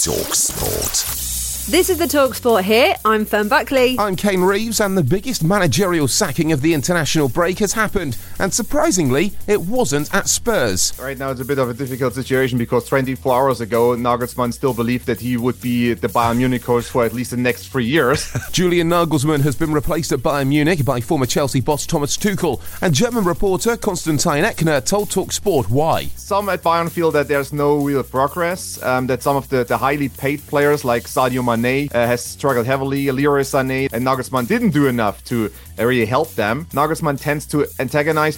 talkSPORT. This is the talkSPORT here. I'm Fern Buckley. I'm Kane Reeves, and the biggest managerial sacking of the international break has happened. And surprisingly, it wasn't at Spurs. Right now it's a bit of a difficult situation because 24 hours ago, Nagelsmann still believed that he would be the Bayern Munich coach for at least the next 3 years. Julian Nagelsmann has been replaced at Bayern Munich by former Chelsea boss Thomas Tuchel, and German reporter Konstantin Eckner told talkSPORT why. Some at Bayern feel that there's no real progress, that some of the highly paid players like Sadio Mane has struggled heavily, Leroy Sané, and Nagelsmann didn't do enough to really help them. Nagelsmann tends to antagonize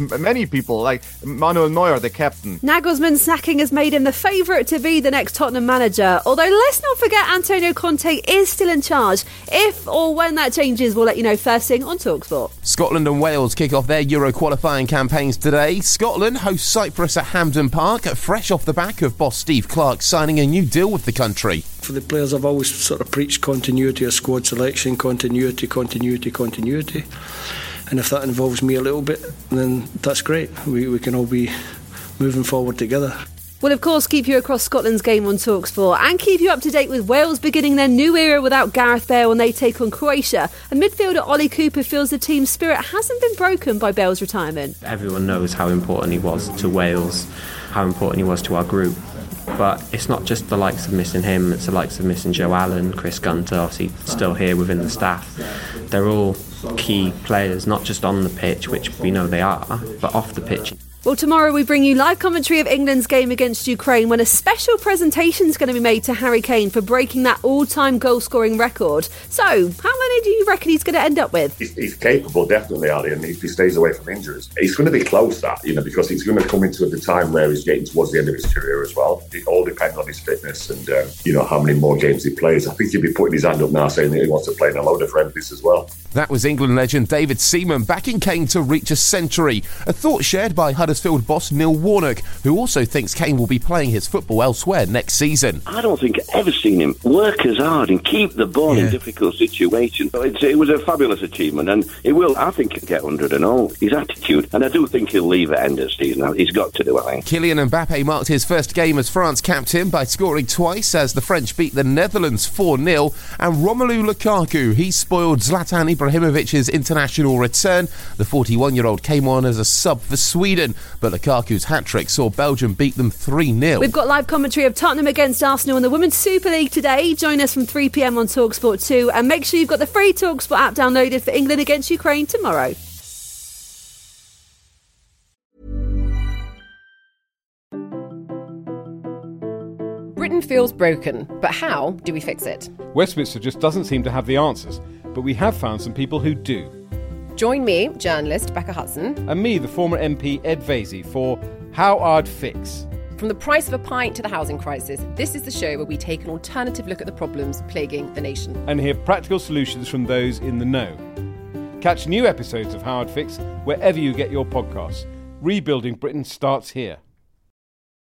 many people, like Manuel Neuer, the captain. Nagelsmann's sacking has made him the favourite to be the next Tottenham manager, although let's not forget Antonio Conte is still in charge. If or when that changes, we'll let you know first thing on talkSPORT. Scotland and Wales kick off their Euro qualifying campaigns today. Scotland hosts Cyprus at Hampden Park, fresh off the back of boss Steve Clarke signing a new deal with the country. For the players, I've always sort of preached continuity of squad selection, continuity. And if that involves me a little bit, then that's great. We can all be moving forward together. We'll, of course, keep you across Scotland's game on talkSPORT and keep you up to date with Wales beginning their new era without Gareth Bale when they take on Croatia. And midfielder Ollie Cooper feels the team's spirit hasn't been broken by Bale's retirement. Everyone knows how important he was to Wales, how important he was to our group. But it's not just the likes of missing him, it's the likes of missing Joe Allen, Chris Gunter, obviously still here within the staff. They're all key players, not just on the pitch, which we know they are, but off the pitch. Well, tomorrow we bring you live commentary of England's game against Ukraine when a special presentation is going to be made to Harry Kane for breaking that all-time goal-scoring record. So, how many do you reckon he's going to end up with? He's capable, definitely, Ollie, and if he stays away from injuries, he's going to be close, because he's going to come into the time where he's getting towards the end of his career as well. It all depends on his fitness and, how many more games he plays. I think he'll be putting his hand up now saying that he wants to play in a load of friendlies as well. That was England legend David Seaman backing Kane to reach a century, a thought shared by Huddersfield boss Neil Warnock, who also thinks Kane will be playing his football elsewhere next season. I don't think I've ever seen him work as hard and keep the ball in difficult situations. It was a fabulous achievement, and he will, I think, get under it and all. His attitude, and I do think he'll leave at end of season. He's got to do it, I think. Kylian Mbappe marked his first game as France captain by scoring twice as the French beat the Netherlands 4-0, and Romelu Lukaku, he spoiled Zlatan Ibrahimovic's international return. The 41-year-old came on as a sub for Sweden, but Lukaku's hat-trick saw Belgium beat them 3-0. We've got live commentary of Tottenham against Arsenal in the Women's Super League today. Join us from 3pm on talkSPORT 2 and make sure you've got the free talkSPORT app downloaded for England against Ukraine tomorrow. Britain feels broken, but how do we fix it? Westminster just doesn't seem to have the answers, but we have found some people who do. Join me, journalist Becca Hudson. And me, the former MP Ed Vaizey, for How I'd Fix. From the price of a pint to the housing crisis, this is the show where we take an alternative look at the problems plaguing the nation. And hear practical solutions from those in the know. Catch new episodes of How I'd Fix wherever you get your podcasts. Rebuilding Britain starts here.